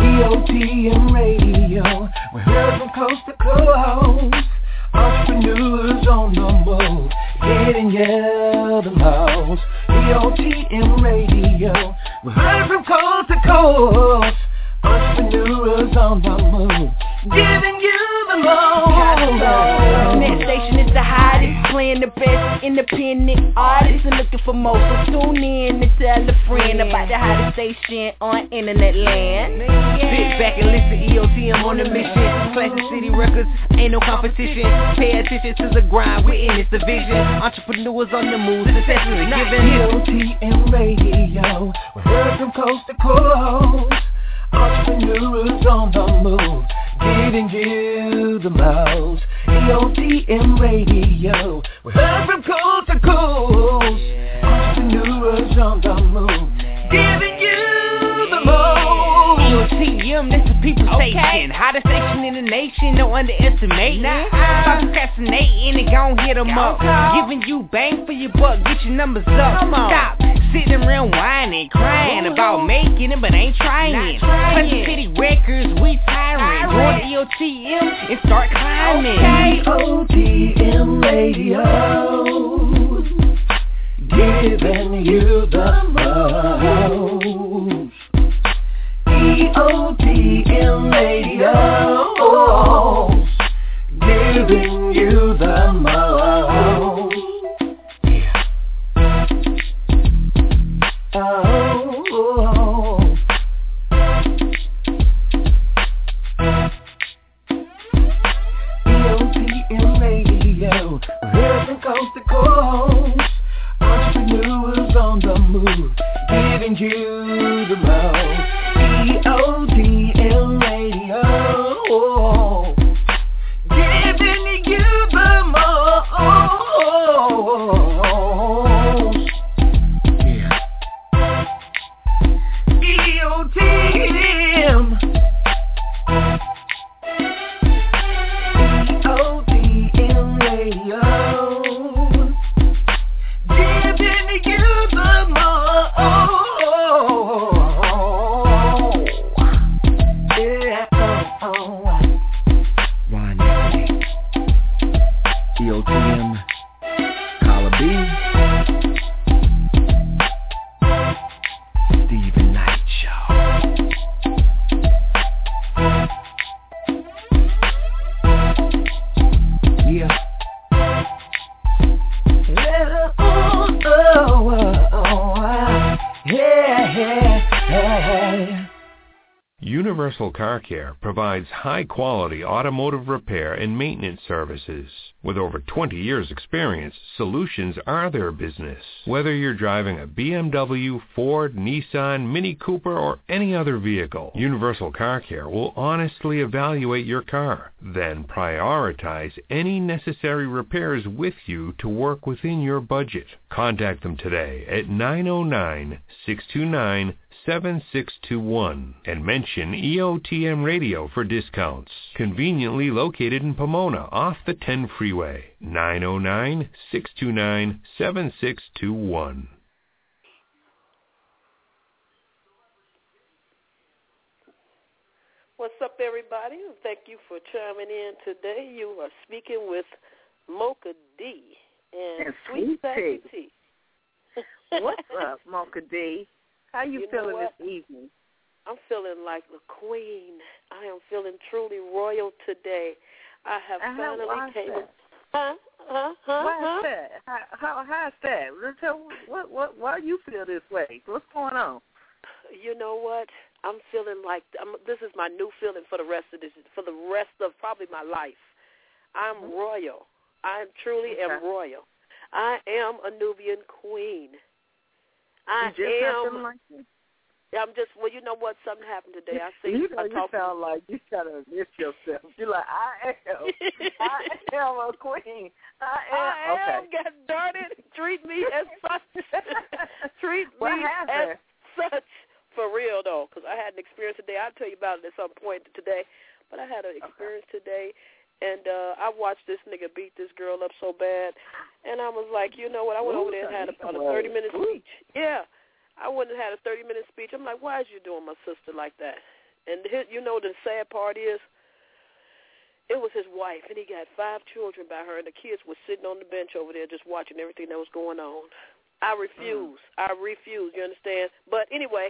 EOTM Radio, we're heard from coast to coast. Entrepreneurs on the move, getting you the most. EOTM Radio, we're heard from coast to coast. Entrepreneurs on the move, giving you the most. Next station is the hottest, playing the best independent artists and looking for more. So tune in and tell a friend about the hottest station on internet land. Sit back and listen, EOTM on a mission. Classic City Records, ain't no competition. Pay attention to the grind, we're in this division. Entrepreneurs on the move, success is given. EOTM Radio, we're heard from coast to coast. Entrepreneurs on the move, giving you the most. EOTM Radio, we're heard from coast to coast. Entrepreneurs on the move, giving you the most. EOTM, that's the people station, hottest station in the nation, no underestimate. Stop procrastinating and gon' hit 'em up. Giving you bang for your buck, get your numbers up. Stop sitting around whining, crying about making it, but ain't trying. Classic City Records, we tiring. Go to EOTM and start climbing. EOTM Radio, giving you the most. EOTM Radio, giving you the most. EOTM Radio, we're from coast to coast. Entrepreneurs on the move, giving you the most. EOTM Radio, giving you the most. EOTM. EOTM Radio, giving you the most. Yeah. Ron, EOTM, Collar B. Universal Car Care provides high-quality automotive repair and maintenance services. With over 20 years' experience, solutions are their business. Whether you're driving a BMW, Ford, Nissan, Mini Cooper, or any other vehicle, Universal Car Care will honestly evaluate your car, then prioritize any necessary repairs with you to work within your budget. Contact them today at 909-629-7621 and mention EOTM Radio for discounts. Conveniently located in Pomona off the 10 freeway. 909-629-7621. What's up, everybody? Thank you for chiming in today. You are speaking with Mocha D and Sweet Sassy T. What's up, Mocha D? How you feeling this evening? I'm feeling like the queen. I am feeling truly royal today. I have finally came. Why is that? How is that? Why you feel this way? What's going on? You know what? I'm feeling like this is my new feeling for the rest of this, for the rest of probably my life. I'm royal. I truly am royal. I am a Nubian queen. I'm just, well, you know what? Something happened today. I see. You sound like you try to miss yourself. You're like, I am a queen. I am. God darn it. Treat me as such. For real, though, because I had an experience today. I'll tell you about it at some point today. But I had an experience today, And I watched this nigga beat this girl up so bad. And I was like, you know what? I went over there and had about a 30-minute speech. Yeah. I went and had a 30-minute speech. I'm like, why is you doing my sister like that? And you know the sad part is, it was his wife, and he got 5 children by her, and the kids were sitting on the bench over there just watching everything that was going on. I refuse. Mm-hmm. I refuse, you understand? But anyway,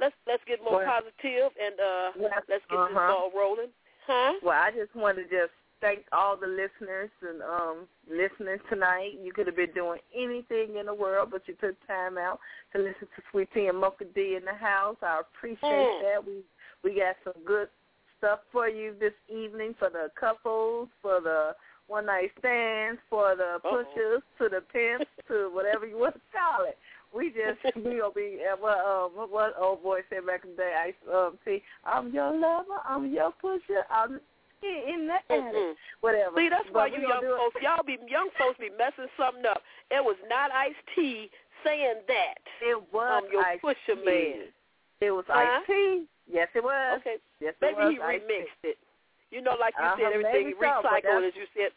let's get more positive, and let's get this ball rolling. Huh? Well, I just want to just thank all the listeners and listening tonight. You could have been doing anything in the world, but you took time out to listen to Sweet T and Mocha D in the house. I appreciate that. We got some good stuff for you this evening, for the couples, for the one-night stands, for the pushers, to the pimps, to whatever you want to call it. We just, we'll be, what old boy said back in the day, Ice-T, I'm your lover, I'm your pusher, I'm in the attic, whatever. See, that's why you young folks, y'all be messing something up. It was not Ice-T saying that. It was I'm your pusher man. It was Ice-T. Yes, it was. Okay. Yes, it was. Maybe he remixed it. You know, like you said, everything recycled, as you said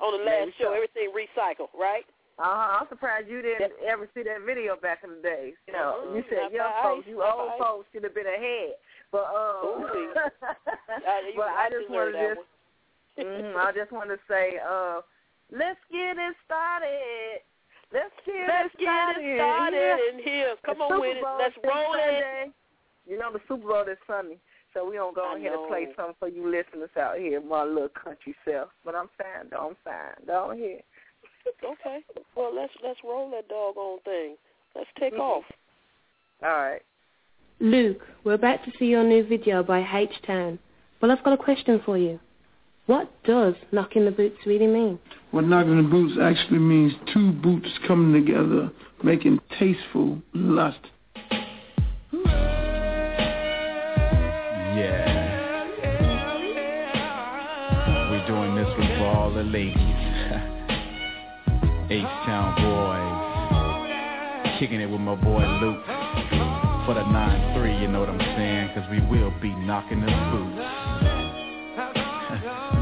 on the last show, everything recycled, right? I'm surprised you didn't ever see that video back in the day. You know, you said young folks, you old folks should have been ahead. But I just want to say, let's get it started. Let's get it started in here. Come on with it. Let's roll it. You know, the Super Bowl is Sunday, so we don't go in here to play something for you listeners out here, my little country self. But I'm fine, though. I'm fine. Don't hear. Okay. Well, let's roll that doggone thing. Let's take off. All right. Luke, we're about to see your new video by H Town. Well, I've got a question for you. What does knocking the boots really mean? Well, knocking the boots actually means two boots coming together, making tasteful lust. Yeah. We're doing this one for all the ladies. H-Town boys. Kicking it with my boy Luke. For the 9-3, you know what I'm saying? Cause we will be knocking the boots.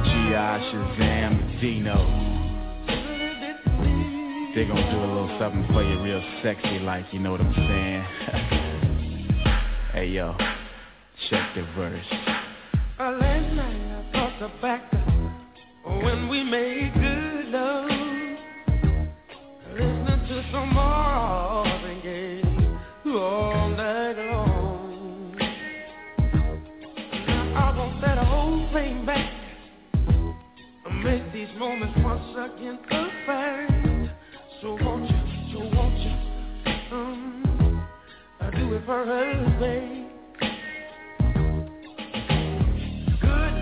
G.I., Shazam, Dino. They gonna do a little something for you real sexy like, you know what I'm saying? Hey, yo. Check the verse. Last night I thought about when we made good love, listening to some more than games all night long. Now I want that whole thing back, make these moments once again perfect. So won't you I do it for her, babe.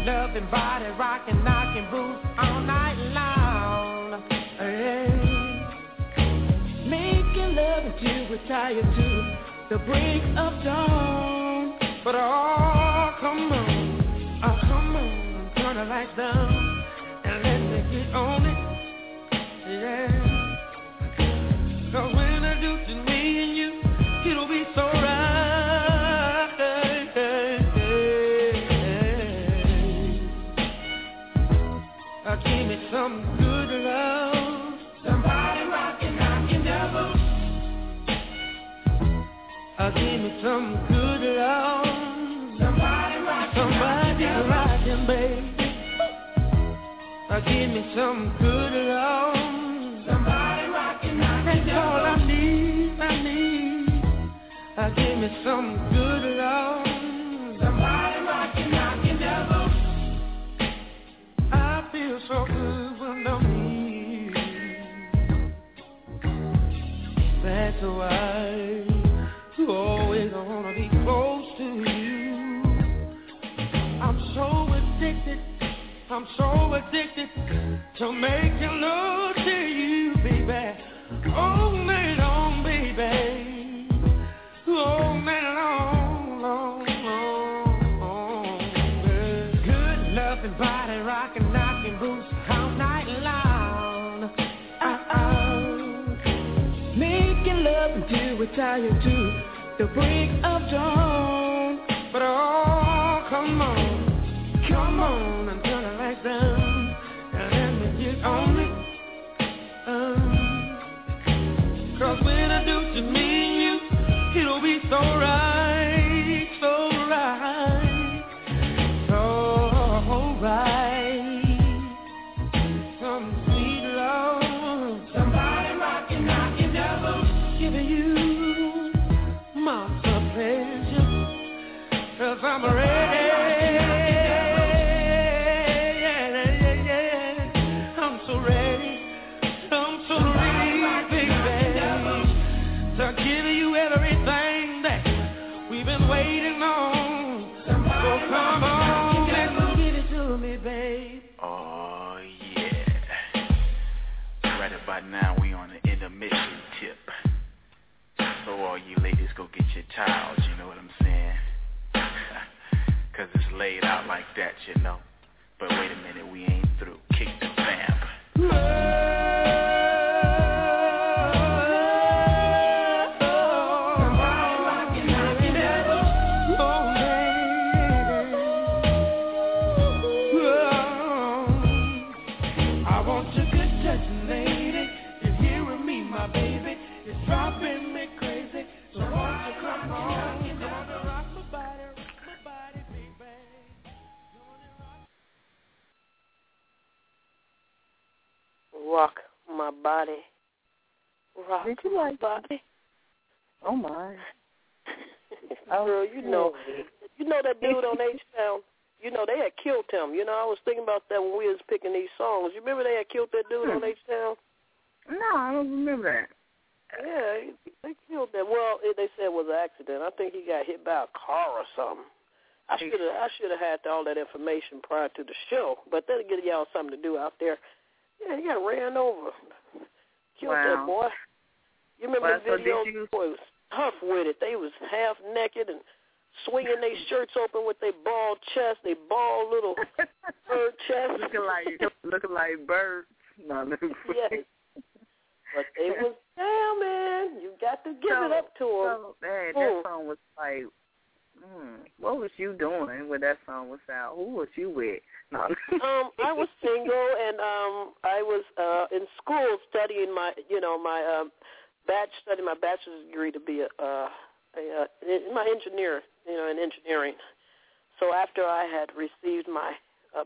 Loving body, rocking, knocking boots all night long. Hey. Making love until we're tired to the break of dawn. But oh come on, turn the lights down and let me get on it. Yeah. 'Cause when I do to me and you, it'll be so right. Give me some good love. Somebody rockin', knockin' double. Give me some good love. Somebody rockin', baby. Give me some good love. Somebody rockin', knockin' double. That's all I need. Give me some good love. Somebody rockin', knockin' double. So good when I'm here. That's why I always wanna be close to you. I'm so addicted to making love to you, baby. All night long, baby. All night long, baby. Good loving body rocking. All night long, making love until we're tired to the break of dawn. But come on, and turn the lights down. babe. Oh yeah. Right about now we on the intermission tip. So all you ladies go get your towels, you know what I'm saying? Cause it's laid out like that, you know. But wait a minute, we ain't through. Kick the vamp. Rock my body. Rock did you like my body. Oh my. Girl, you know that dude on H Town, you know they had killed him. You know, I was thinking about that when we was picking these songs. You remember they had killed that dude on H Town? No, I don't remember that. Yeah, they killed that. Well, they said it was an accident. I think he got hit by a car or something. I should have had all that information prior to the show, but that'll give y'all something to do out there. Yeah, he got ran over. Killed that boy. You remember the video? The boy was tough with it. They was half naked and swinging their shirts open with their bald chest, their bald little bird chest. Looking like birds. No, yes. But they was down, man. You got to give it up to them. So bad. That song was like, what was you doing when that song was out? Who was you with? No. I was single, and I was in school studying my bachelor's degree to be my engineer, you know, in engineering. So after I had received my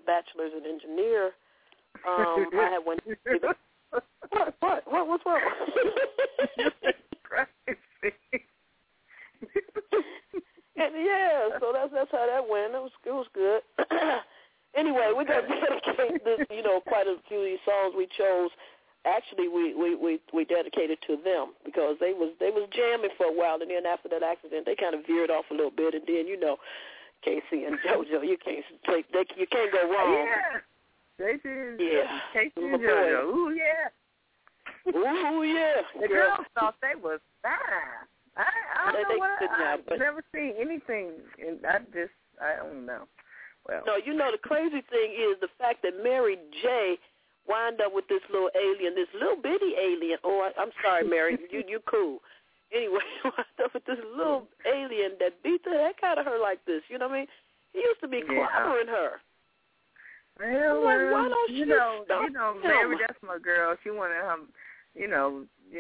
bachelor's in engineer, I had went to the what's wrong? And yeah, so that's how that went. It was good. Anyway, we're gonna dedicate this, you know, quite a few of these songs we chose. Actually, we dedicated to them because they was jamming for a while, and then after that accident, they kind of veered off a little bit, and then you know, KC and JoJo, you can't go wrong. Yeah. JC, yeah. KC and JoJo. Ooh yeah. Ooh yeah. The girls thought they was fine. I've never seen anything, and I don't know. Well, no, you know, the crazy thing is the fact that Mary J. wind up with this little alien, this little bitty alien. Oh, I'm sorry, Mary, you cool. Anyway, wind up with this little alien that beat the heck out of her like this. You know what I mean? He used to be clobbering her. Well, like, why don't you know, Mary, that's my girl. She wanted him. You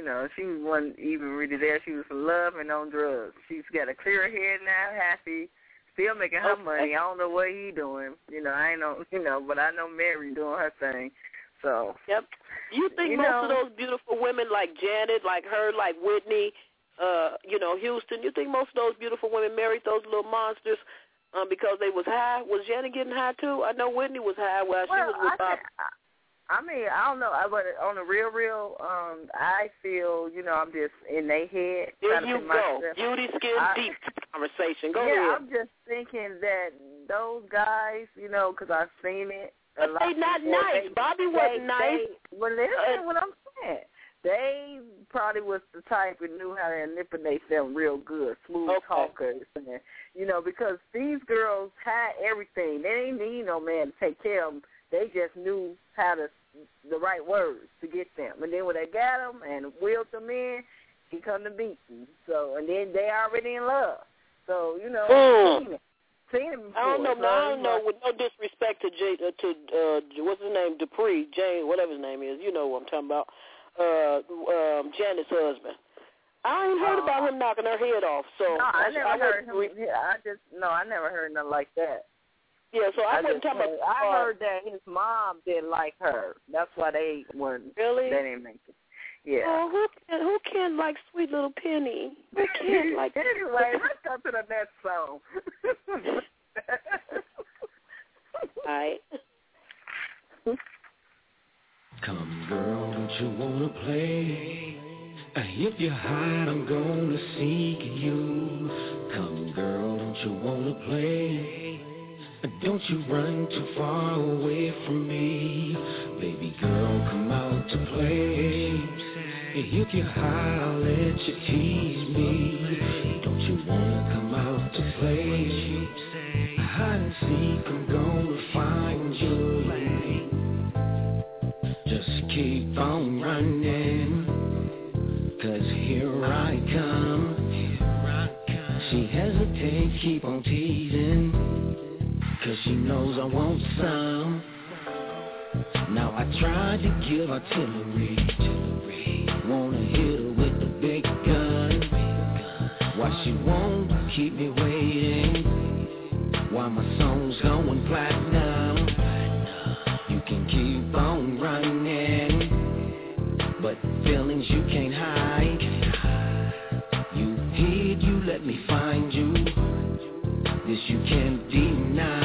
know, she wasn't even really there. She was in love and on drugs. She's got a clear head now, happy, still making her money. I don't know what he doing. You know, I ain't know, you know, but I know Mary doing her thing. So. Yep. You think most of those beautiful women like Janet, like her, like Whitney, you know, Houston, you think most of those beautiful women married those little monsters because they was high? Was Janet getting high too? I know Whitney was high while she was with Bob. I mean, I don't know, but on the real, I feel, you know, I'm just in their head. There you go. Beauty, skin, deep conversation. Go ahead. Yeah, I'm just thinking that those guys, you know, because I've seen it. But they not nice. Bobby wasn't nice. Well, that's what I'm saying. They probably was the type who knew how to manipulate them real good, smooth talkers. And, you know, because these girls had everything. They didn't need no man to take care of them. They just knew how to the right words to get them. And then when they got them and wheeled them in, he come to beat them. So, and then they already in love. So, you know, seen it before. I don't know, with no disrespect to what's his name, Dupree, Jane, whatever his name is, you know what I'm talking about, Janet's husband. I ain't heard about him knocking her head off. So no, I never heard nothing like that. Yeah, so I wouldn't talk about. I heard that his mom didn't like her. That's why they weren't. Really? They didn't make it. Yeah. Oh, who can like Sweet Little Penny? Who can like? Anyway, let's go to the next song. All right. Come, girl, don't you wanna play? If you're hot, I'm gonna seek you. Come, girl, don't you wanna play? Don't you run too far away from me. Baby girl, come out to play. You can howl and you tease me. Don't you wanna come out to play? Hide and seek, I'm gonna find you. Just keep on running, 'cause here I come. She hesitates, keep on teasing, 'cause she knows I want some. Now I tried to give artillery. Wanna hit her with the big gun. Why she won't keep me waiting? Why my song's going platinum? You can keep on running, but feelings you can't hide. You hid, you let me find you. This you can't deny.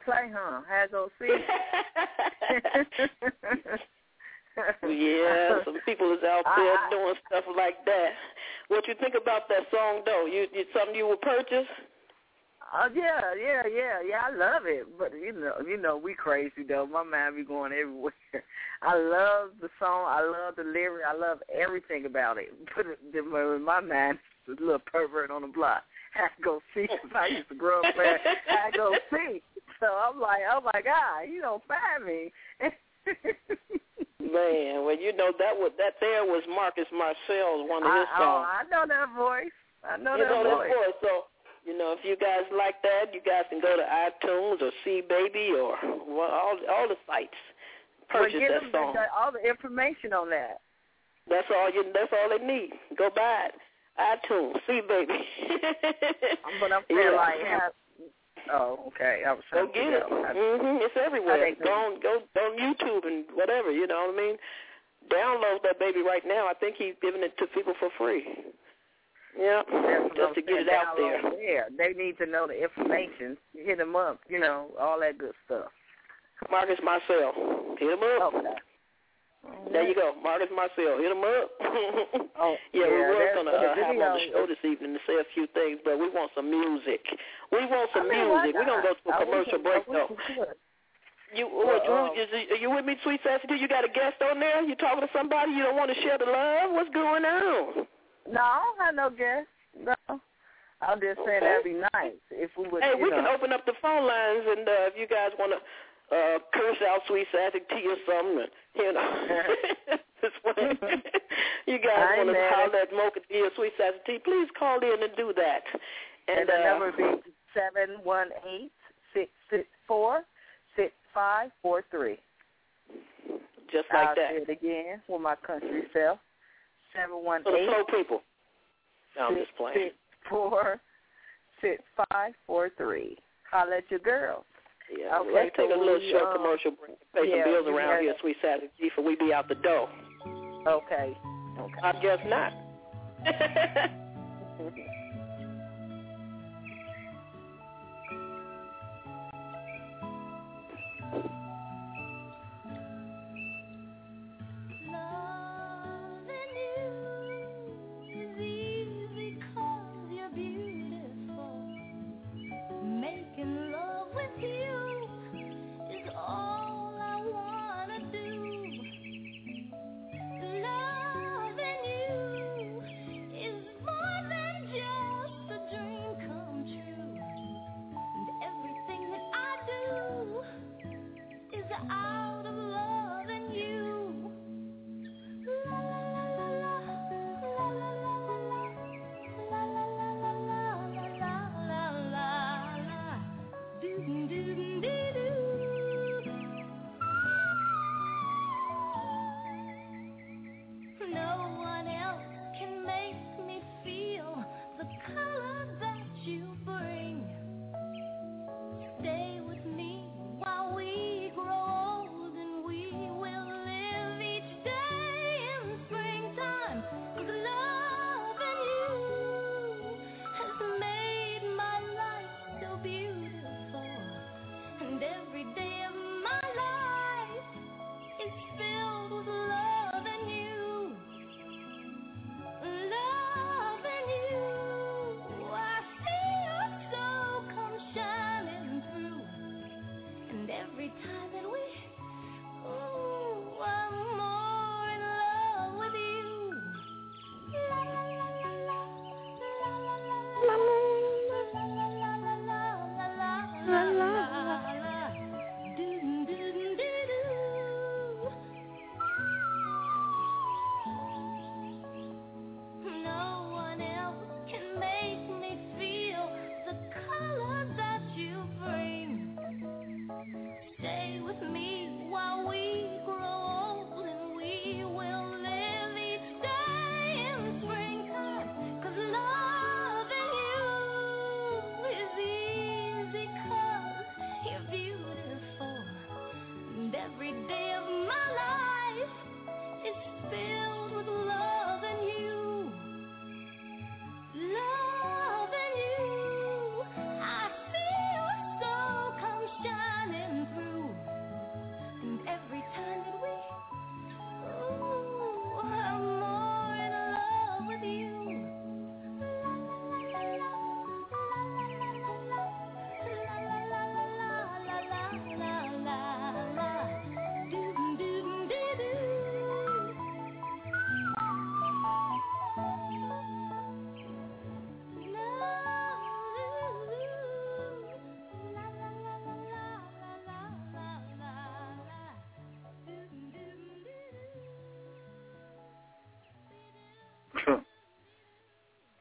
Play, huh? Has those feet. Yeah, some people is out there doing stuff like that. What you think about that song, though? You something you would purchase? Oh yeah. I love it, but you know, we crazy though. My mind be going everywhere. I love the song. I love the lyric. I love everything about it. But in my mind, it's a little pervert on the block. I go see. I used to grow up there. I go see. So I'm like, oh, my God, you don't find me. Man, well, you know, that there was Marcus Marcel's one of his songs. Oh, I know that voice. I know that voice. So, you know, if you guys like that, you guys can go to iTunes or CBaby or all the sites. Purchase that song. All the information on that. That's all they need. Go buy it. iTunes, CBaby. But I'm feeling oh, okay. I was trying to get it. It's everywhere. Go on YouTube and whatever, you know what I mean? Download that baby right now. I think he's giving it to people for free. Yeah, just to get it out there. Yeah, they need to know the information. Hit them up, you know, all that good stuff. Marcus Marcel, hit them up. Okay. There you go, Marcus Marcel, hit them up. Oh, yeah, we were going to have on the show this evening to say a few things, but we want some music. We're going to go to a commercial break, though. You with me, Sweet Sassy? You got a guest on there? You talking to somebody? You don't want to share the love? What's going on? No, I don't have no guest. No. I'm just saying that'd be nice if we would. Hey, we can open up the phone lines, and if you guys want to curse out Sweet Sassy T or something, you know, you guys want to call at Mocha D or Sweet Sassy T, please call in and do that. And the number would be 718-664-6543. Just like I'll that. I'll say it again with my country self. 718 people. No, I'm just playing. 646-543. Holla at your girl. Yeah, okay, let's take a little short commercial break. Pay some bills around here, Sweet Saturday, before we be out the door. Okay. I guess not.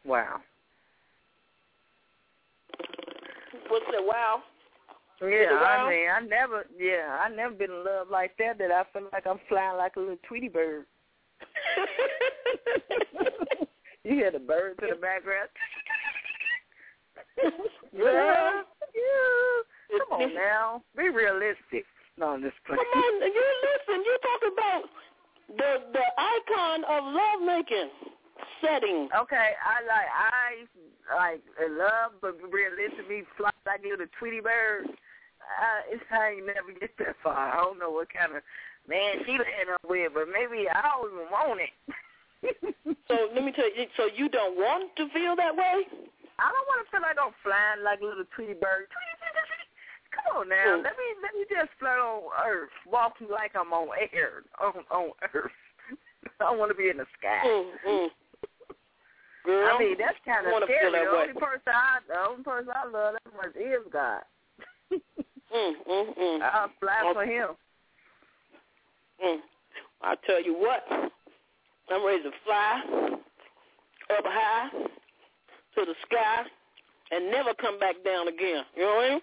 Wow. What's the wow? Yeah, wow? I never been in love like that I feel like I'm flying like a little Tweety bird. You hear the birds in the background? yeah. Come on now. Be realistic. No, I'm just playing. Come on, you listen. You're talking about the icon of lovemaking. setting. Okay, I love, but listen to me fly like little Tweety Bird. I ain't never get that far. I don't know what kind of man she laying up with, but maybe I don't even want it. So let me tell you, so you don't want to feel that way? I don't want to feel like I'm flying like a little Tweety Bird. Come on now, let me just fly on Earth, walking like I'm on air, on Earth. I don't want to be in the sky. Girl, I mean, that's kind of scary. The only person I love that much is God. I'll fly for him. I'll tell you what, I'm ready to fly up high to the sky and never come back down again. You know what I mean?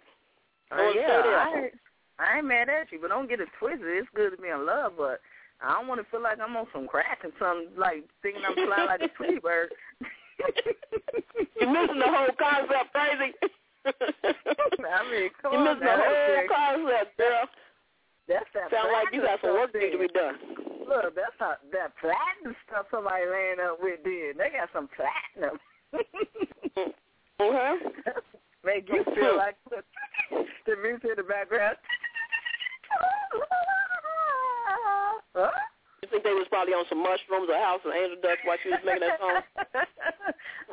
I ain't mad at you, but don't get it twisted. It's good to be in love, but I don't want to feel like I'm on some crack or something, like thinking I'm flying like a Tweety Bird. You're missing the whole concept, crazy. I mean, come on. You're missing the whole concept, girl. That's sound like you got some work to be done. Look, that's how, that platinum stuff somebody ran up with did. They got some platinum. Make you feel like the music in the background. Huh? You think they was probably on some mushrooms or house and angel dust while she was making that song?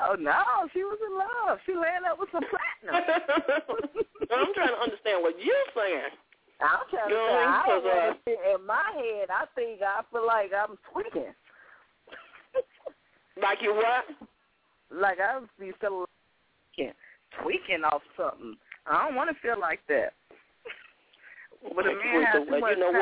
Oh, no. She was in love. She laying up with some platinum. I'm trying to understand what you're saying. I'm trying to say, in my head, I feel like I'm tweaking. Like you what? Like I would be still tweaking off something. I don't want to feel like that. But a man has too much time.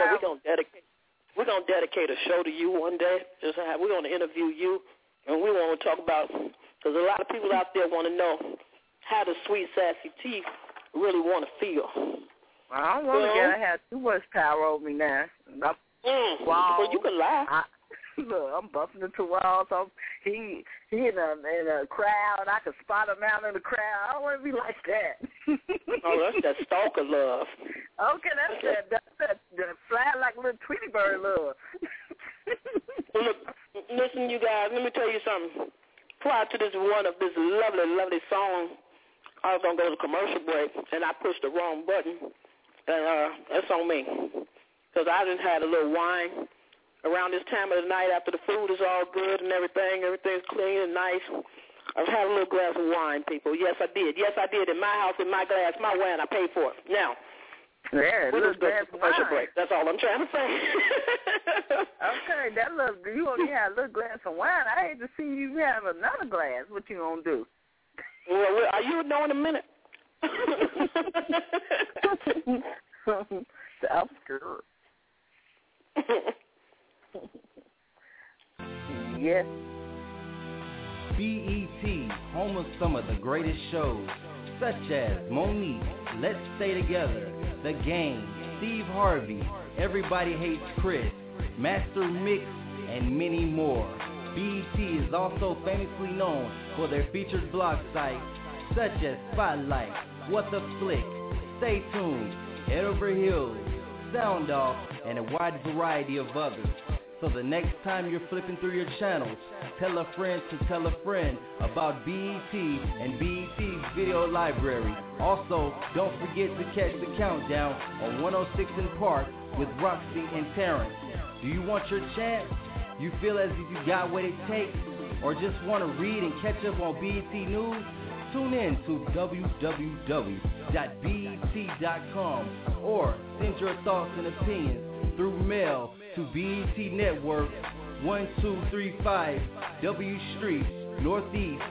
We're going to dedicate a show to you one day. We're going to interview you, and we want to talk about, because a lot of people out there want to know, how does Sweet Sassy T really want to feel? I don't want to get I have too much power over me now. Well, you can lie. Look, I'm bumping into walls. He in a crowd. I can spot him out in the crowd. I don't want to be like that. Oh, that's that stalker love. Okay, that's that fly like a little Tweety Bird love. Look, listen, you guys. Let me tell you something. Prior to this lovely, lovely song, I was gonna go to commercial break, and I pushed the wrong button. And that's on me, because I just had a little wine around this time of the night after the food is all good and everything's clean and nice. I've had a little glass of wine, people. Yes, I did. In my house, in my glass, my wine, I paid for it. Now, we're just going to commercial break. That's all I'm trying to say. Okay, you only had a little glass of wine. I hate to see you have another glass. What you going to do? Well, are you know in a minute? Sounds good. Yes. BET, home of some of the greatest shows, such as Monique, Let's Stay Together, The Game, Steve Harvey, Everybody Hates Chris, Master Mix, and many more. BET is also famously known for their featured blog sites, such as Spotlight, What the Flick, Stay Tuned, Head Over Heels, Sound Off, and a wide variety of others. So the next time you're flipping through your channels, tell a friend to tell a friend about BET and BET's video library. Also, don't forget to catch The Countdown on 106 and Park with Roxy and Terrence. Do you want your chance? You feel as if you got what it takes? Or just want to read and catch up on BET News? Tune in to www.bet.com or send your thoughts and opinions through mail to BET Network, 1235 W Street, Northeast,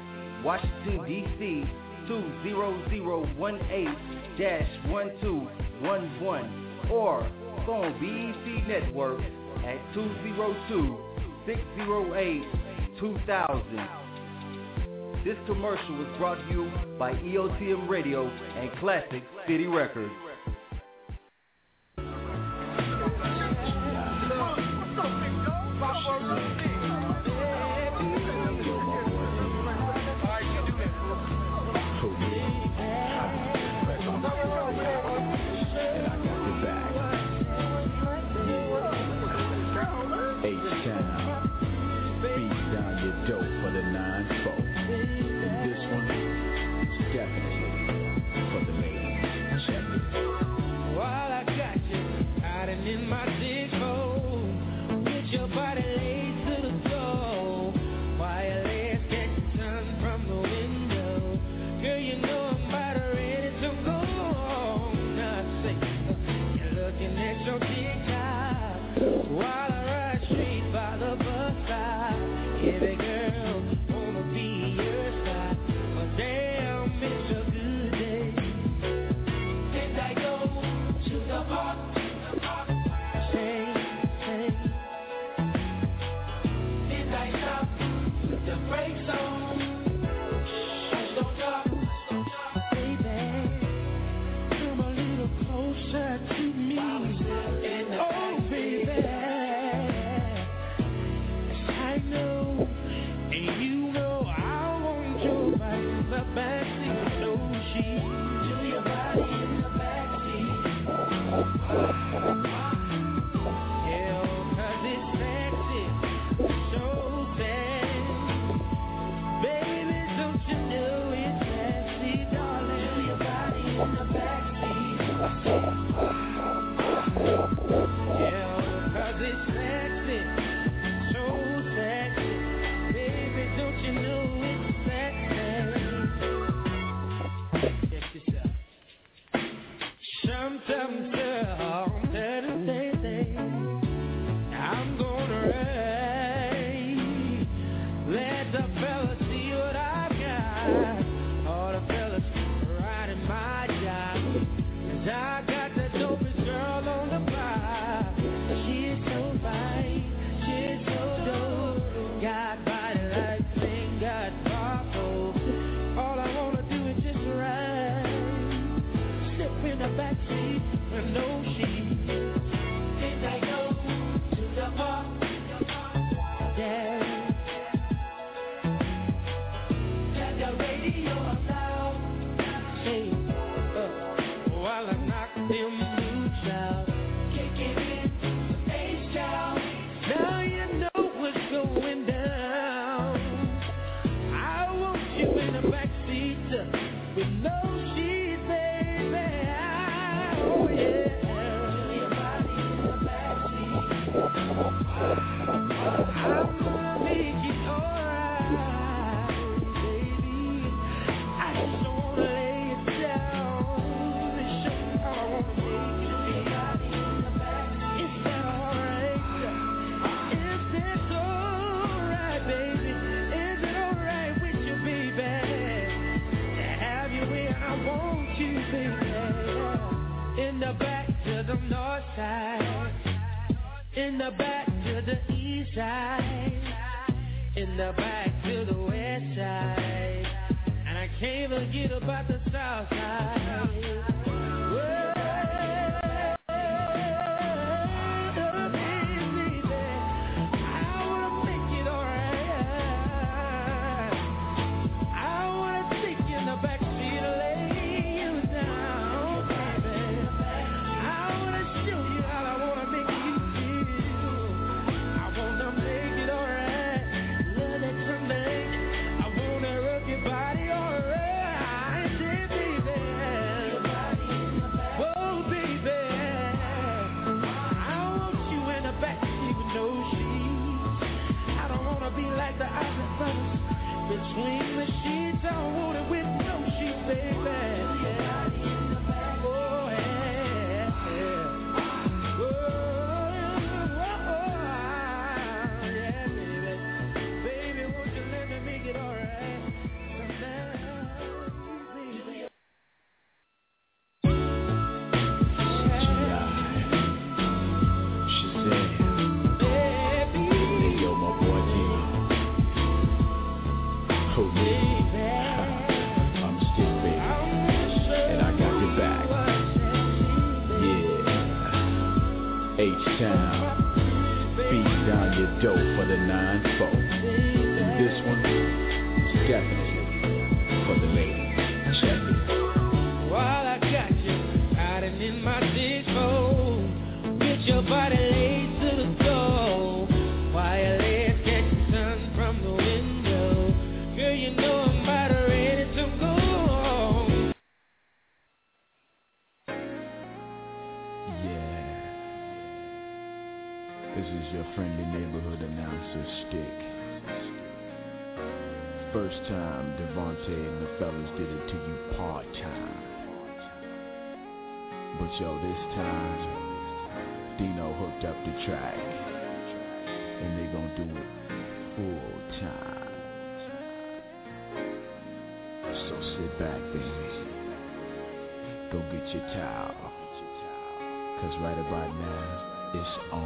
Washington, D.C., 20018-1211 or phone BET Network at 202-608-2000. This commercial was brought to you by EOTM Radio and Classic City Records. H Town, beats down your dope for the I'm gonna be there, baby.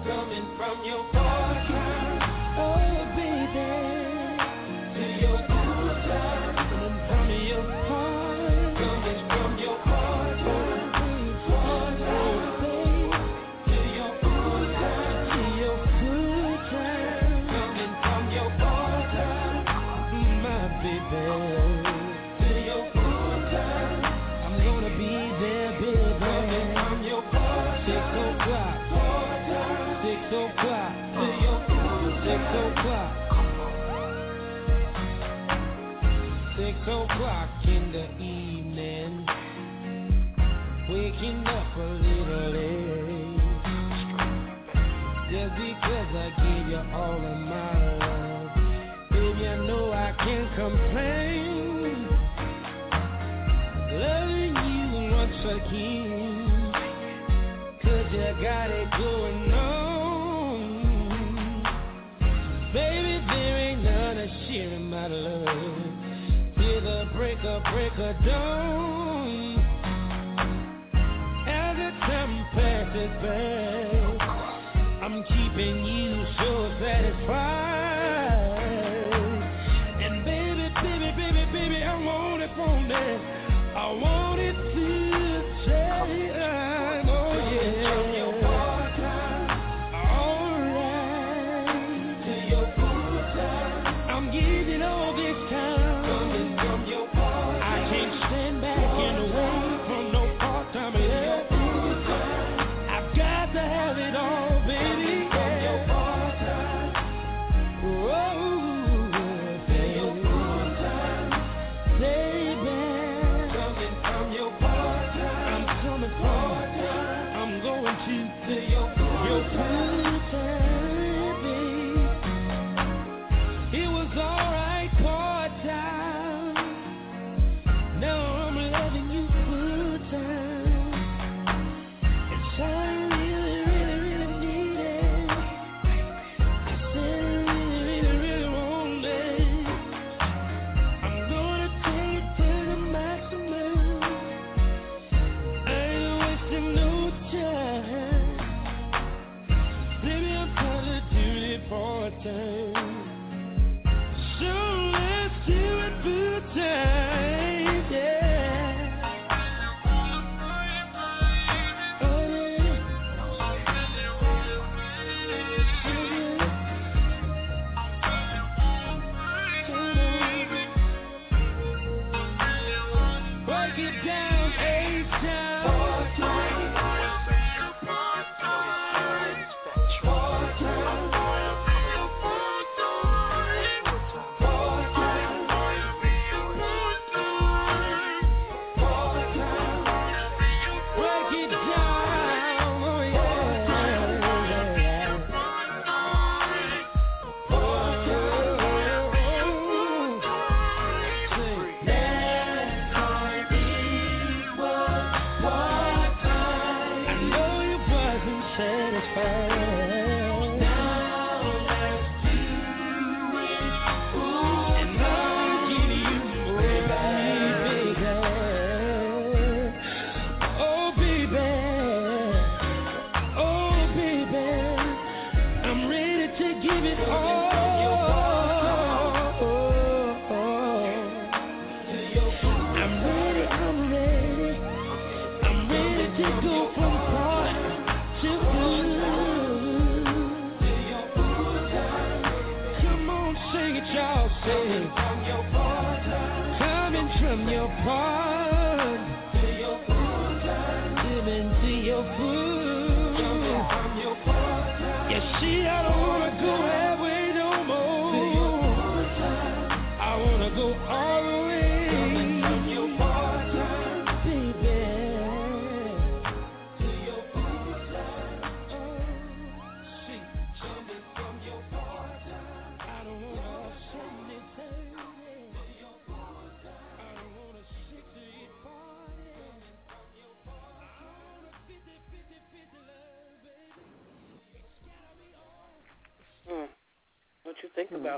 Coming from your part. 6 o'clock in the evening, waking up a little late, just because I gave you all of my love, baby, I know I can't complain, loving you once again, 'cause you got it going on, baby, there ain't none of sharing my love. Break a dawn. As the time passes by, I'm keeping you so satisfied. And baby, baby, baby, baby, I want it from there. I want it to change. Oh yeah.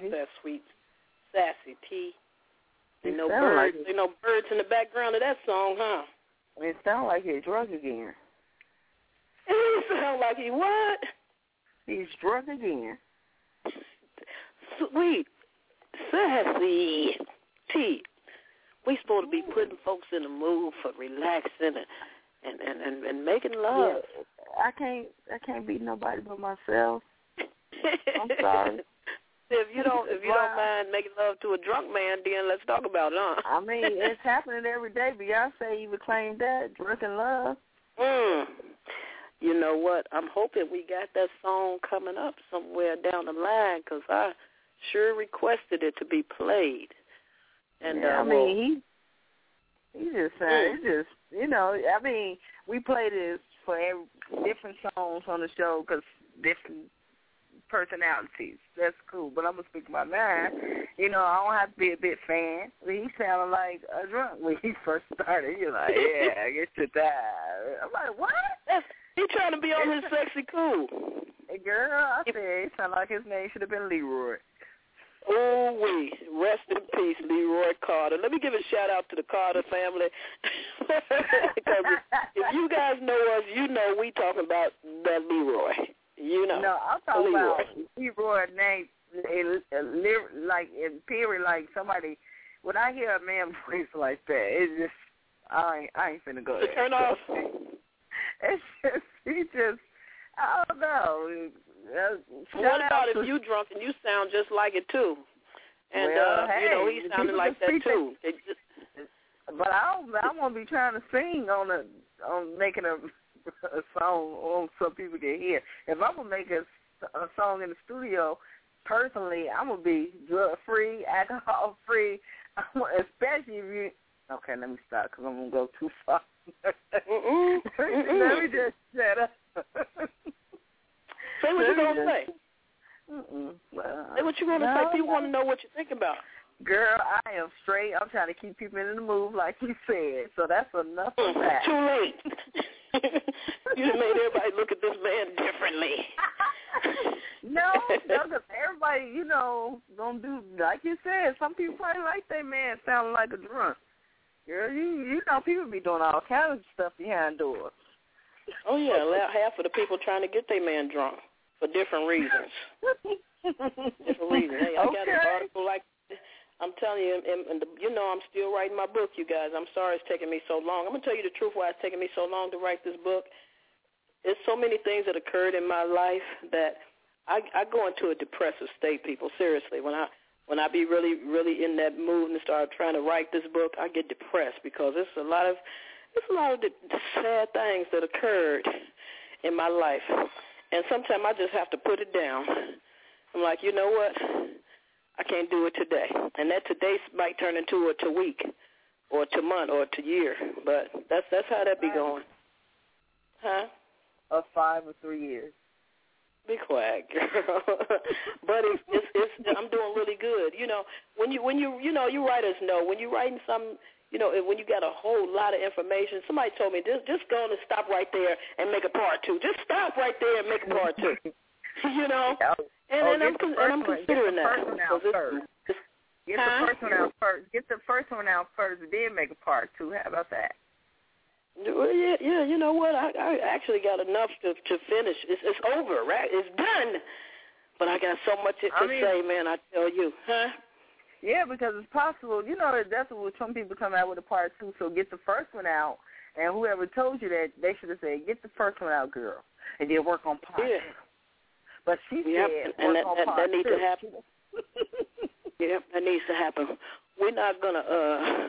That Sweet Sassy T. Ain't no birds. Like, ain't no birds in the background of that song, huh? It sound like he's drunk again. It sound like he what? He's drunk again. Sweet Sassy T. We supposed to be putting folks in the mood for relaxing and making love. Yeah. I can't beat nobody but myself. I'm sorry. If you don't mind making love to a drunk man, then let's talk about it, huh? I mean, it's happening every day. Beyonce even claimed that, drunken love. Mm. you know what, I'm hoping we got that song coming up somewhere down the line, because I sure requested it to be played. And yeah, I mean, he just sounds, just, you know, I mean, we play this for different songs on the show because different personalities. That's cool, but I'm going to speak my mind. You know, I don't have to be a big fan. I mean, he sounded like a drunk when he first started. You're like, yeah, I guess you're tired. I'm like, what? He's trying to be on his sexy cool. Girl, I said, it sounded like his name should have been Leroy. Oh, we. Rest in peace, Leroy Carter. Let me give a shout-out to the Carter family. If you guys know us, you know we talking about that Leroy. You know. No, I'm talking about Leroy name, like, in period, like somebody. When I hear a man voice like that, it's just, I ain't finna go there. Turn off. It's just, he just, I don't know. What about if you drunk and you sound just like it too? And well, hey, you know, he sounded like that too. But I won't be trying to sing on making a song on some people can hear. If I'm gonna make a song in the studio, personally, I'm gonna be drug free, alcohol free. Especially if you. Okay, let me stop because I'm gonna go too far. Let me just shut up. Say what you're going to say. Say what you're going to say. People want to know what you think about. Girl, I am straight. I'm trying to keep people in the mood, like you said. So that's enough of that. Too late. You done made everybody look at this man differently. No, because everybody, you know, going to do, like you said, some people probably like their man sounding like a drunk. Girl, you know people be doing all kinds of stuff behind doors. Oh, yeah, about half of the people trying to get their man drunk. For different reasons. Hey, I got an article like this. I'm telling you, and you know I'm still writing my book, you guys. I'm sorry it's taking me so long. I'm going to tell you the truth why it's taking me so long to write this book. There's so many things that occurred in my life that I go into a depressive state, people, seriously. When I be really, really in that mood and start trying to write this book, I get depressed because there's a lot of sad things that occurred in my life. And sometimes I just have to put it down. I'm like, you know what? I can't do it today. And that today might turn into a week or a month or a year. But that's how that be going. Huh? 5 or 3 years. Be quiet, girl. But it's I'm doing really good. You know, when you you writers know, when you're writing some, you know, when you got a whole lot of information, somebody told me, just go and stop right there and make a part two. Just stop right there and make a part two. You know? And I'm considering that. Get the first one out first. Get the first one out first, then make a part two. How about that? Well, yeah, you know what? I actually got enough to finish. It's over, right? It's done. But I got so much to say, man, I tell you. Huh? Yeah, because it's possible. You know, that's what some people come out with a part two, so get the first one out. And whoever told you that, they should have said, get the first one out, girl, and then work on part two. But she said, that needs to happen. Yep, that needs to happen. We're not going to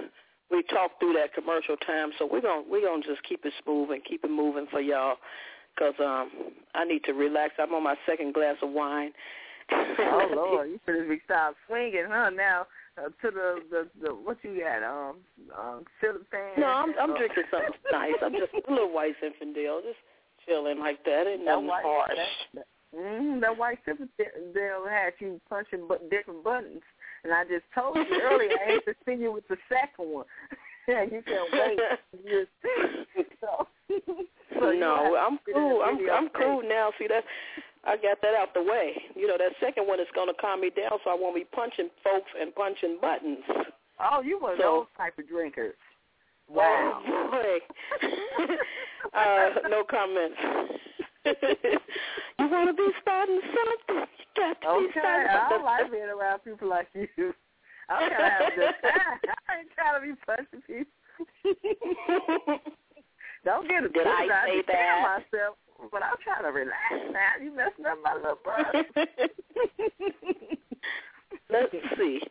we talk through that commercial time, so we're gonna just keep it smooth and keep it moving for y'all because I need to relax. I'm on my second glass of wine. Oh, Lord, you should have stopped swinging, huh, now, to the what you got, silly fan? No, I'm drinking something nice. I'm just a little white Zinfandel, just chilling like that. Ain't nothing harsh. That white Zinfandel had you punching different buttons, and I just told you earlier I hate to see you with the second one. You can't wait. You're sick. So no, I'm cool. I'm cool now. See that? I got that out the way. You know, that second one is going to calm me down so I won't be punching folks and punching buttons. Oh, you were those type of drinkers. Wow. Oh, boy. No comments. You want to be starting something? You got to be starting something. I like being around people like you. I'm trying to have a good time. I ain't trying to be punching people. Don't get it. I say that? Myself. But I'm trying to relax now. You messing up my little brother. Let's see.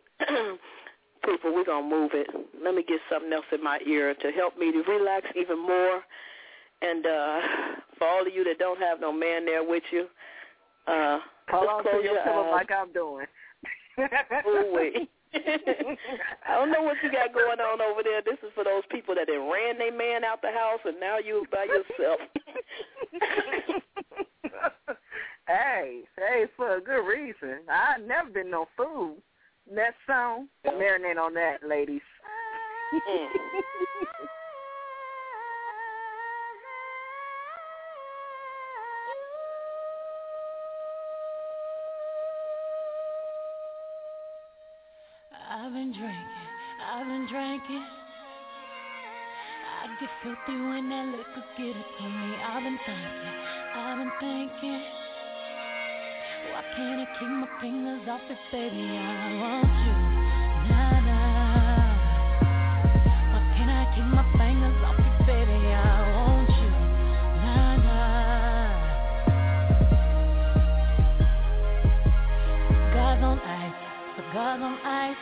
People, we're going to move it. Let me get something else in my ear to help me to relax even more. And for all of you that don't have no man there with you, hold on to yourself like I'm doing. Oh, wait. I don't know what you got going on over there. This is for those people that done ran their man out the house and now you by yourself. Hey, for a good reason. I never been no fool. That song, marinate on that, ladies. I've been drinking. I get filthy when that liquor get up on me. I've been thinking. Why can't I keep my fingers off it, baby? I want you, nah. Why can't I keep my fingers off it, baby? I want you. Cigars on ice,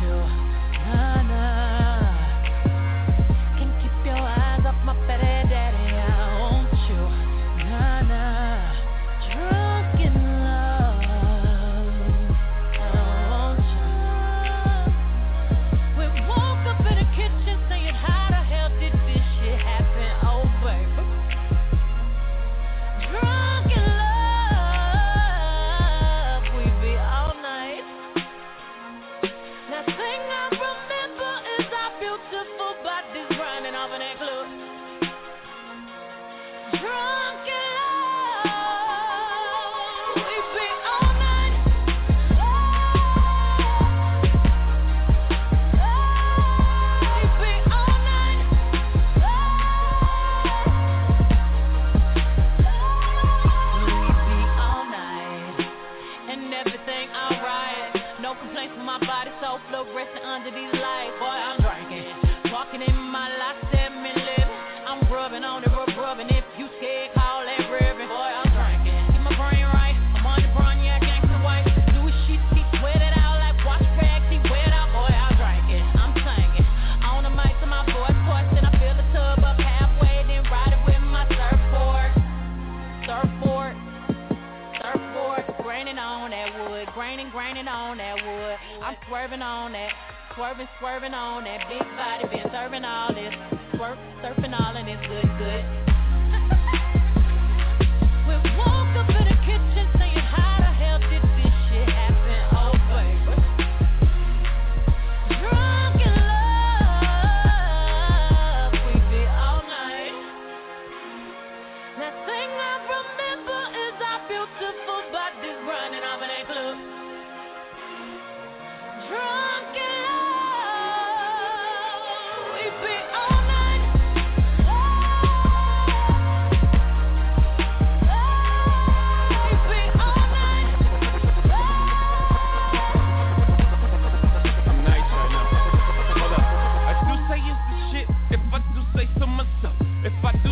you, nah. Can't keep your eyes off my pity, daddy, I want you, nah. Drunk in love, I want you. We woke up in the kitchen saying, how the hell did this shit happen? Oh, baby. Drunk in love. Resting under these lights, boy, I'm drinking. Walking in my life, 7-Eleven. I'm rubbing on the rubbing. If you scared, call that ribbon. Boy, I'm drinking. Get my brain right. I'm on the Brognac, gangsta white. Louis sheets, he sweat it out like wash rags. He wet out, boy, I'm drinking. I'm singing. On the mic to my voice, voice, then I fill the tub up halfway, then ride it with my surfboard. Graining on that wood. Graining on that wood. I'm swerving on that, swerving on that big body, been serving all this, surfing all in this good. We walk up in the kitchen saying, how the hell did this shit happen? Oh, baby. Drunk in love, we be all night. That thing I remember is our beautiful bodies running off in that club. Drunk in love, we be all night. We be all night. I'm nice right now. Hold up. I do say some shit. If I do say so myself. If I do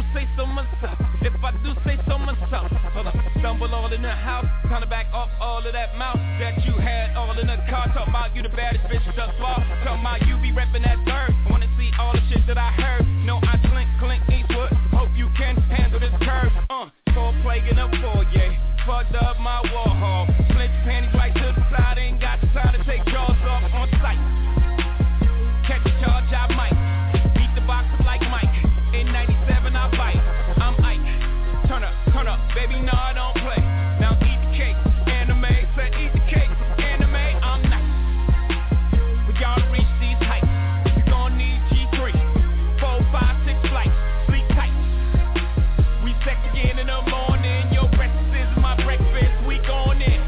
say so myself. Hold up. Stumble all in the house. Kinda back off all of that mouth that you had all in the car. Talking about you the baddest bitch thus far. Talking about you be reppin' that third. I wanna see all the shit that I heard. No, I clink Eastwood. Hope you can handle this curve. Four plague in a foyer. Fucked up my wall hall. Flint panties right to the side. Ain't got the time to take jaws off on sight. Catch a charge, I might. Beat the box up like Mike. In 97, I bite. I'm Ike. Turn up. Baby, no, I don't play. Now eat the cake. Anime, say eat the cake. Anime, I'm nice. We gotta reach these heights. You gon' need G3, 4, 5, 6 flights. Sleep tight. We sex again in the morning. Your breakfast is my breakfast. We gon' in.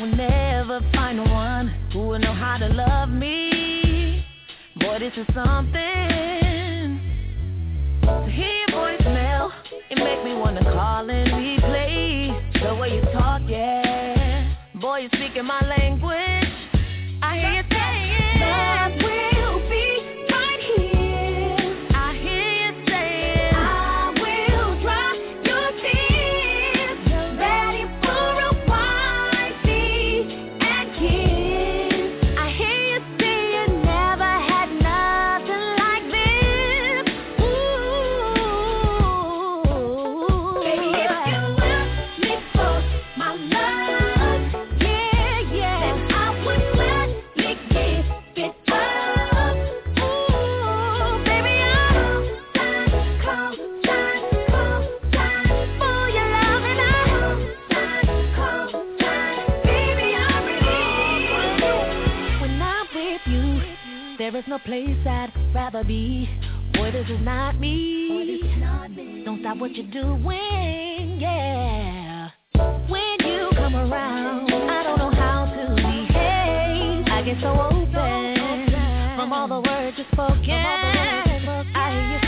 will never find one who will know how to love me. Boy, this is something. To hear your voicemail, it make me wanna call and replay. The way you talk, yeah. Boy, you speaking my language. I hear you saying that we'll be right here. I hear you saying I will dry your tears. That you will rewind me and kiss. I hear you saying never had nothing like this. Ooh, baby, if you love me for my love. There's no place I'd rather be. Boy, this is not me. Boy, is not me. Don't stop what you're doing, yeah. When you come around, I don't know how to behave. I get so open from all the words you've spoken. I hear you.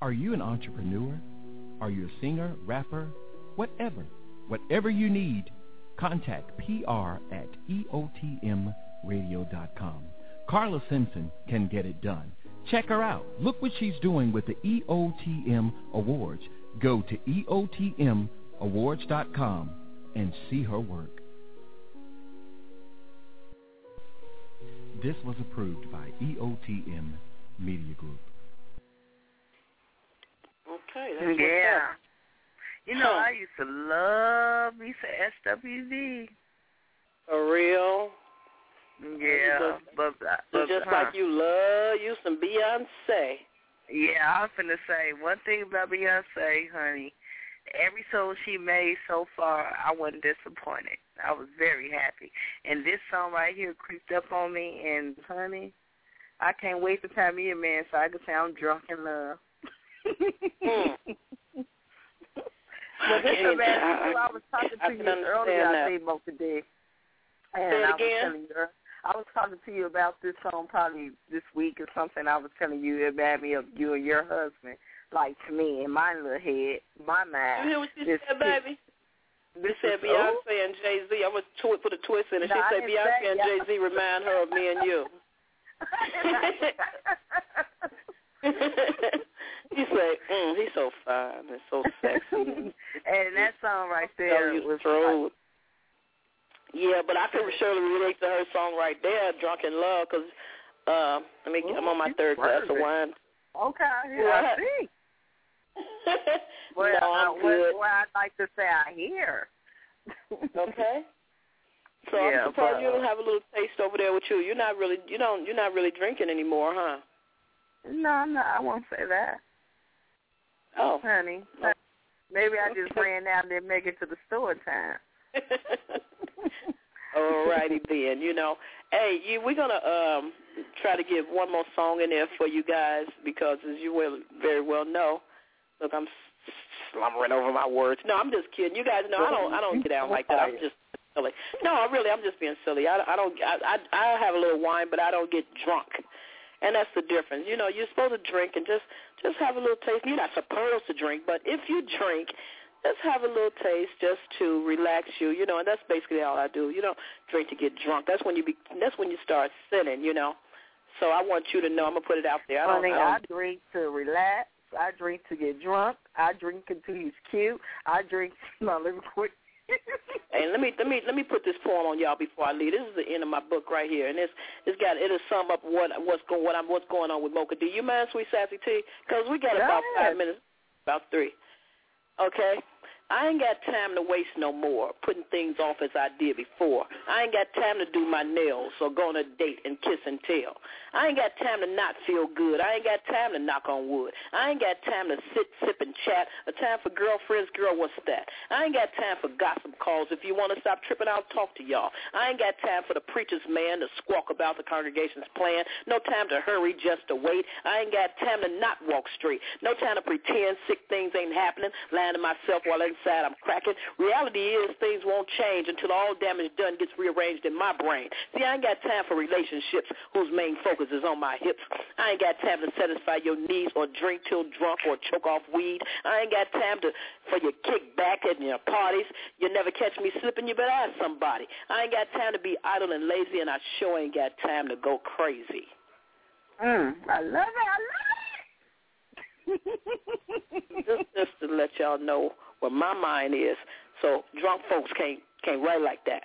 Are you an entrepreneur? Are you a singer, rapper? Whatever you need, contact pr@eotmradio.com. Carla Simpson can get it done. Check her out. Look what she's doing with the EOTM Awards. Go to eotmawards.com and see her work. This was approved by EOTM Media Group. Okay, that's yeah. You know, I used to love me for SWV. For real? Yeah. But like you love you some Beyonce. Yeah, I'm finna say one thing about Beyonce, honey. Every song she made so far, I wasn't disappointed. I was very happy. And this song right here creeped up on me, and, honey, I can't wait to have me a man so I can say I'm drunk in love. Well, this is I was talking to you earlier. I think Mocha D. And I was telling you, I was talking to you about this song probably this week or something. I was telling you it made me of you and your husband. Like to me, in my little head, my mind. You hear what she said, baby? She said Beyonce and Jay Z. I was put a twist in it. She said Beyonce and Jay Z remind her of me and you. He's like, he's so fine and so sexy. And that song right there was like, yeah, but I could surely relate to her song right there, Drunken Love, because I'm on my third glass of wine. Okay, yeah, I see. Well, no, I'm good. Well, I'd like to say I hear. Okay. So yeah, I'm surprised you don't have a little taste over there with you. You're not really drinking anymore, huh? No, I won't say that. Oh, honey, maybe I just ran out and didn't make it to the store time. All righty then, Hey, we're going to try to get one more song in there for you guys because, as you very well know, look, I'm slumbering over my words. No, I'm just kidding. You guys know I don't get down like that. I'm just silly. No, really, I'm just being silly. I have a little wine, but I don't get drunk. And that's the difference. You're supposed to drink and just have a little taste. You're not supposed to drink, but if you drink, just have a little taste just to relax you, and that's basically all I do. You don't drink to get drunk. That's when you start sinning, So I want you to know. I'm going to put it out there. I drink to relax. I drink to get drunk. I drink until he's cute. I drink – no, let me quit. And let me put this poem on y'all before I leave. This is the end of my book right here, and it'll sum up what's going on with Mocha D. You mind, Sweet Sassy T? Because we got about 5 minutes, about three. Okay, I ain't got time to waste no more, putting things off as I did before. I ain't got time to do my nails or go on a date and kiss and tell. I ain't got time to not feel good. I ain't got time to knock on wood. I ain't got time to sit, sip, and chat, or time for girlfriends. Girl, what's that? I ain't got time for gossip calls. If you want to stop tripping, I'll talk to y'all. I ain't got time for the preacher's man to squawk about the congregation's plan. No time to hurry, just to wait. I ain't got time to not walk straight. No time to pretend sick things ain't happening, lying to myself while inside I'm cracking. Reality is things won't change until all damage done gets rearranged in my brain. See, I ain't got time for relationships whose main focus is on my hips. I ain't got time to satisfy your needs or drink till drunk or choke off weed. I ain't got time for your kickback and your parties. You never catch me slipping, you better ask somebody. I ain't got time to be idle and lazy, and I sure ain't got time to go crazy. I love it. Just to let y'all know where my mind is, so drunk folks can't write like that.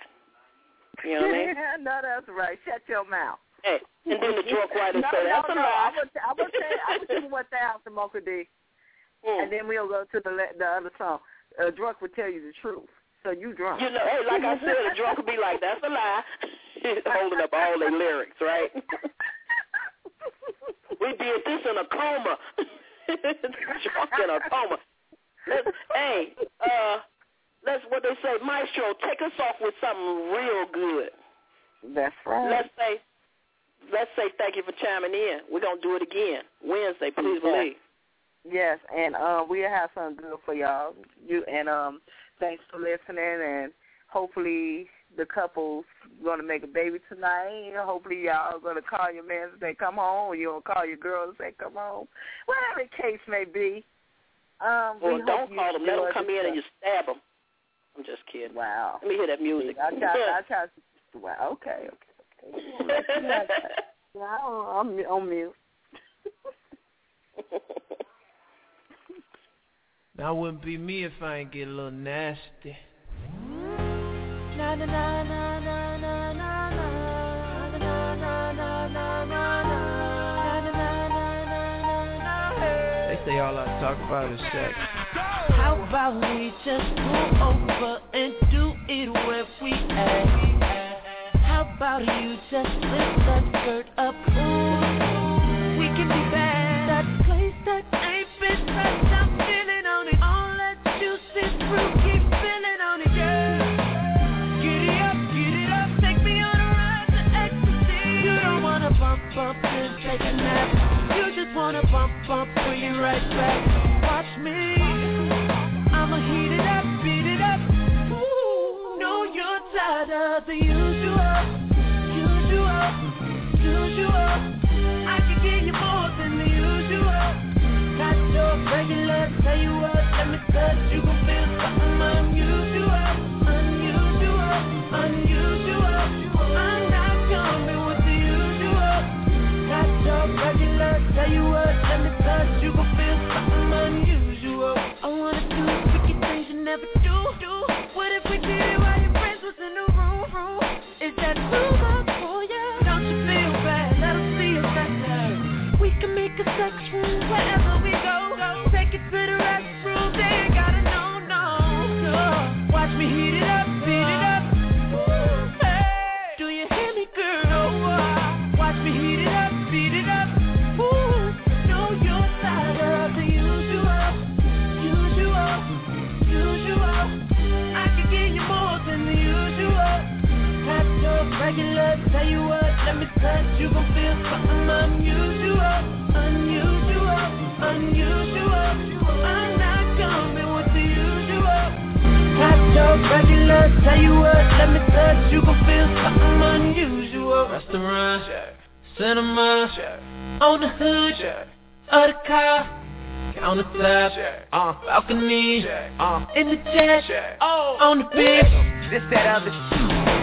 You know what I mean? No, that's right. Shut your mouth. Hey, and then the drunk writer said, that's a lie. I would tell you what that out to Mocha D, and then we'll go to the other song. A drunk would tell you the truth, so you drunk. Hey, like I said, a drunk would be like, that's a lie. Holding up all their lyrics, right? We did this in a coma. Drunk in a coma. Let's what they say, Maestro, take us off with something real good. That's right. Let's say thank you for chiming in. We're gonna do it again Wednesday. Please believe. Yes, and we'll have something good for y'all. Thanks for listening, and hopefully the couple's gonna make a baby tonight. Hopefully y'all are gonna call your man and say come home, or you're gonna call your girl and say come home. Whatever the case may be. Well, don't call them. Let them come in and you stab them. I'm just kidding. Wow. Let me hear that music. I tried. Wow. Okay. Wow. I'm on mute. That wouldn't be me if I ain't get a little nasty. Na na na na na na na na na na na na na. They all I talk about is sex. How about we just pull over and do it where we at? How about you just lift that skirt up? Ooh, we can be bad. That place that ain't been touched, I'm feeling on it. All that you sit through, keep feeling on it, girl. Get it up, take me on a ride to ecstasy. You don't wanna bump and take a nap. You just wanna bump, bring it right back. Watch me, I'ma heat it up, beat it up. Ooh, no, you're tired of the usual. I can give you more than the usual. Not your regular, tell you what, let me touch. You gon' feel something unusual. I'm not coming with the usual. your love, tell you what, let me touch, you gon' feel something unusual, unusual, unusual. I'm not coming with the usual. Touch your pretty love, tell you what, let me touch, you gon' feel something unusual. Restaurant, sure. Cinema, sure. On the hood, sure. Of the car. On the top, sure. Balcony, sure. In the jet, sure. On the bitch. This, that, other shit.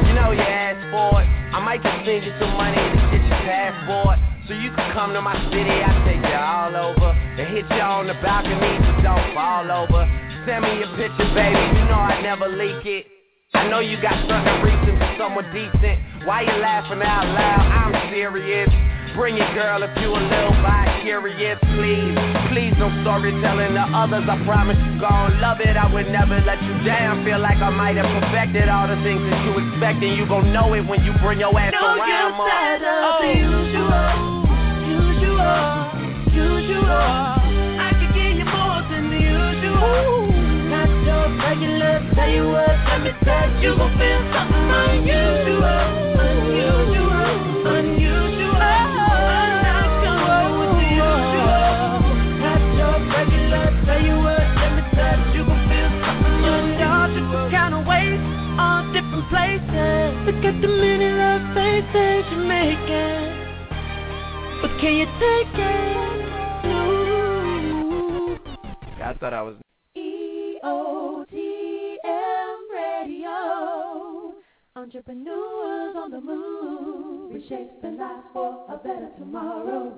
You know you asked for it. I might just send you some money to get your passport, so you can come to my city. I take you all over and hit you on the balcony, just don't fall over. Send me your picture, baby. You know I never leak it. I know you got something recent for someone decent. Why you laughing out loud? I'm serious. Bring it, girl, if you a little bi-curious, please. Please, no storytelling to others, I promise you gon' love it. I would never let you down, feel like I might have perfected all the things that you expect, and you gon' know it when you bring your ass around. No, you're sad of the usual, usual, usual. I could give you more than the usual. Not your regular, tell you what, let me touch, you gon' feel something unusual, unusual, unusual. Places. Look at the many love faces you're making, but can you take it? Ooh. I thought I was EOTM Radio, entrepreneurs on the move. We shape the life for a better tomorrow.